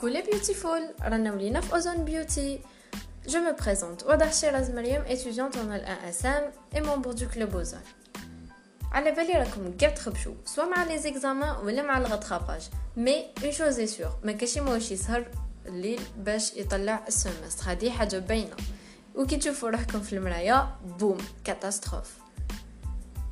Coucou les beautiful, Rana Oulina في Ozone Beauty. Je me présente, Ouadar Shiraz Mariam, étudiante en l'ASM et membre du club Ozone. على بالي راكم كاع تخبشوا سواء مع لي زيكزامان ولا مع الغطراباج مي اون شوز اي سور ما كاينش ماشي سهر الليل باش يطلع السيمستر. هذه حاجه باينه وكي تشوفوا روحكم في المرايه بوم كاتاستروف.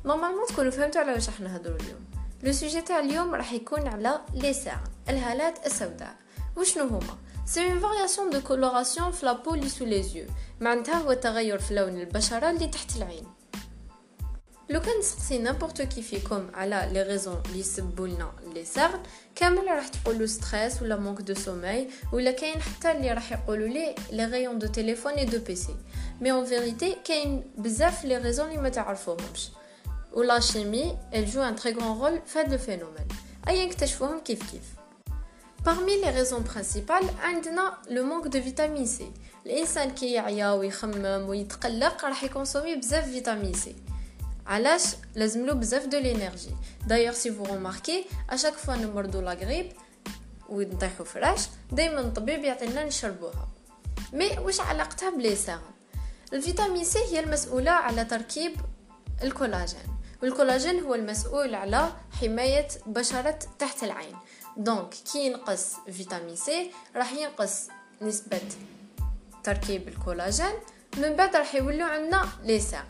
نورمالمون تكونوا فهمتوا على واش راح نهضروا اليوم. لو سوجي تاع اليوم راح يكون على لي ساعه الهالات السوداء. وشنو هما؟ سي اون فارياسيون دو كولوراسيون في لا بو لي سو لي زيو، معناتها هو تغير في لون البشره اللي تحت العين. لو كان سقسي نابورت كي فيكم على لي ريزون لي سبولنا لي ساغ كامل راح تقولوا ستريس ولا مونك دو سوماي، ولا كاين حتى اللي راح يقولوا لي لي غيون دو تيليفون اي دو بيسي. مي اون فيريتي كاين بزاف لي ريزون اللي ما تعرفوهمش، ولا شيمي elle joue un très grand rôle في هذا الفينومين ايا نكتشفوهم كيف كيف. Parmi les raisons principales, عندنا le manque de vitamine C. الانسان كي يعيا ويخمم ويتقلق راح يكونسومي بزاف فيتامين سي. علاش؟ لازملو بزاف دو لينيرجي. دايوغ سي فو روماركي اشاك فوا نمرضو لا غريب ونطيحو فراش دايما الطبيب يعطينا نشربوها. مي واش علاقتها بلي ساغه؟ الفيتامين سي هي المسؤوله على تركيب الكولاجين، والكولاجين هو المسؤول على حمايه بشره تحت العين. دونك كي ينقص فيتامين سي راح ينقص نسبه تركيب الكولاجين، من بعد راح يولوا عندنا لي ساغ.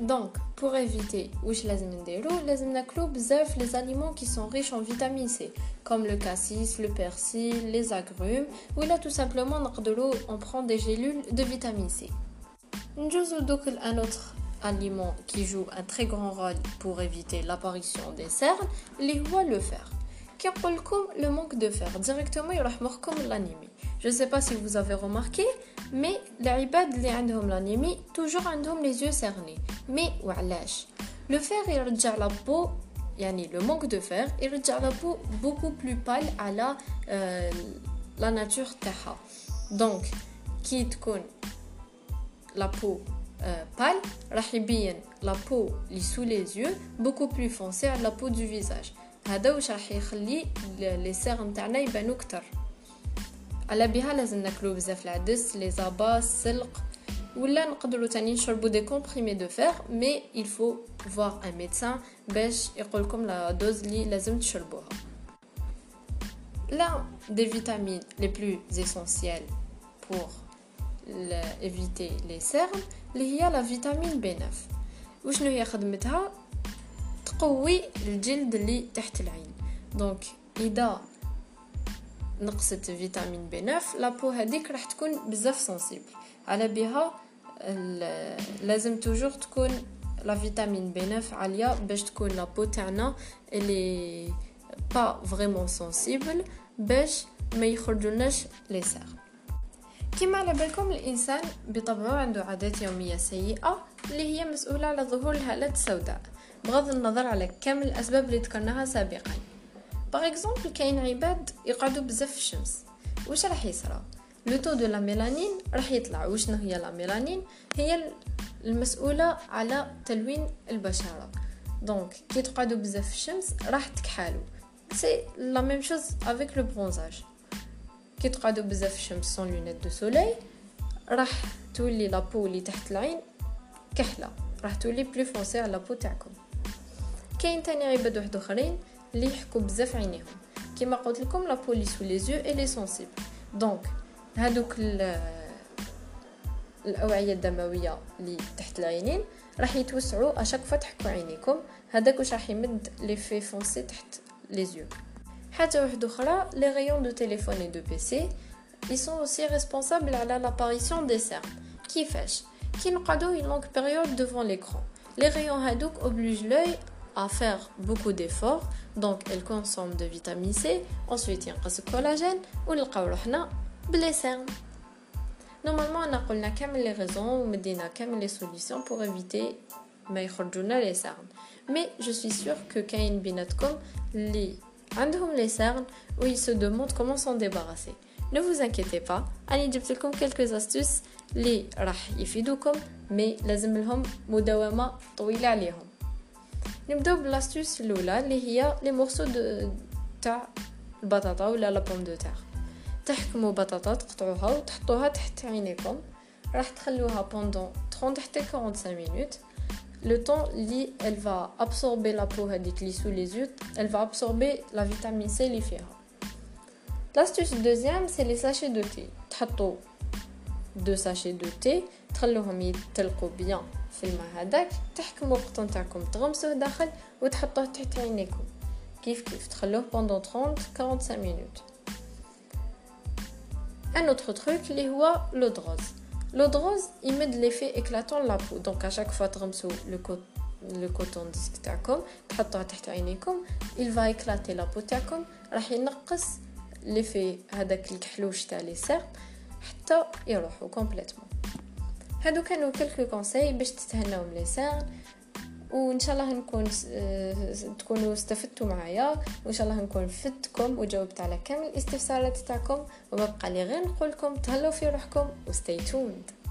دونك pour éviter واش لازم نديرو؟ لازم ناكلو بزاف les aliments qui sont riches en vitamine C comme le cassis, le persil, les agrumes, ou là tout simplement نقدرو on prend des gélules de vitamine C. نجوزو دوك un autre aliment qui joue un très grand rôle pour éviter l'apparition des cernes اللي هو le fer. كي نقول لكم le manque de fer directement يروح مخكم الانيمي. Je sais pas si vous avez remarqué mais العباد اللي عندهم الانيمي toujours عندهم les yeux cernés. Mais وعلاش؟ le fer يرجع la peau, يعني le manque de fer يرجع la peau beaucoup plus pâle على la nature تاعها. Donc كي تكون la peau pâle راح يبين la peau اللي sous les yeux beaucoup plus foncée على la peau du visage. هذا واش راح يخلي لي سيغ نتاعنا يبانو كتر. على بها لازم ناكلو بزاف العدس، لي زابا، السلق، ولا نقدرو تاني نشربو دي كومبريمي دو فير. مي il faut voir un médecin باش يقولكم لا دوز اللي لازم تشربوها. l'un des vitamines les plus essentielles pour éviter les cernes اللي هي لا فيتامين B9. وشنو هي خدمتها؟ تقوي الجلد اللي تحت العين. دونك اذا نقصت فيتامين B9 لا بو هذيك راح تكون بزاف سنسيبل. على بها لازم توجور تكون لا فيتامين B9 عاليه باش تكون لا بو تاعنا اللي با فريمون سنسيبل باش ما يخرجولناش لي سيغ. كما على بالكم الانسان بطبعه عنده عادات يوميه سيئه اللي هي مسؤوله على ظهور الهالات السوداء بغض النظر على كامل الاسباب اللي ذكرناها سابقا. باغ اكزومبل كاين عباد يقعدوا بزاف في الشمس. واش راح يصرى؟ لو تو دو لا ميلانين راح يطلع. وشنو هي لا ميلانين؟ هي المسؤوله على تلوين البشره. دونك كي تقعدوا بزاف في الشمس راح تكحالوا. سي لا ميم شوز افيك لو برونزاج. كي تقعدوا بزاف في الشمس سون لونيت دو سولي راح تولي لا بو اللي تحت العين كحله، راح تولي بلو فونسي على لا بو تاعكم. كاين تاني عباد واحد اخرين اللي يحكوا بزاف عينيهم. كيما قلت لكم لا بوليس و لي زو اي لي سونسيبل. دونك هذوك الاوعيه الدمويه اللي تحت العينين راح يتوسعوا اشاك فتحكوا عينيكم. هذاك واش راح يمد لي في فونسي تحت لي زو. حاجه واحده اخرى لي غيون دو تيليفون اي دو بيسي اي سون اوسي ريسبونسابل على لاباريسيون دي سيرن. كيفاش؟ كي نقعدوا اون لونغ بيريود دوفون ليكرون لي غيون هذوك اوبليج لوي à faire beaucoup d'efforts. Donc elle consomme de vitamine C, ensuite ينقص الكولاجين ونلقاو روحنا بلي سيرن. Normalement انا قلنا كامل لي ريزون ومدينا كامل لي سوليسيون pour éviter ما يخرجونا لي سيرن. Mais je suis sûre que كاين بيناتكم اللي عندهم لي سيرن و ils se demandent comment s'en débarrasser. Ne vous inquiétez pas, انا جبت لكم quelques astuces اللي راح يفيدوكم مي لازم لهم مداومه طويله عليهم. نبداو بالاستوس الاولى اللي هي لي مورسو تاع البطاطا ولا لا بوم دو تاغ. تحكموا بطاطا تقطعوها وتحطوها تحت عينيكم, راح تخلوها pendant 30 حتى 45 minutes. Le temps li elle va absorber la peau هذيك اللي sous les yeux, elle va absorber la vitamine C اللي فيها. L'astuce deuxième c'est les sachets de thé. تحطوا 2 sachets de thé تخلوهم يتلقوا بيان في الماء هذاك, تحكموا الوقت نتاعكم تغمسوه داخل وتحطوه تحت عينيكم كيف كيف, تخلوه pendant 30-45 minutes. Un autre truc اللي هو l'eau de rose. L'eau de rose, il met de l'effet éclatant de la peau. Donc à chaque fois que vous le coton disque, il va éclater la peau. Il va l'effet de les cernes et il complètement. Hado kanu quelques conseils باش تتهناو من les cernes. وان شاء الله نكون تكونوا استفدتوا معايا, وان شاء الله نكون فدتكم وجاوبت على كامل الاستفسارات تاعكم, وببقى لي غير نقول لكم تهلاو في روحكم وستاي تونت.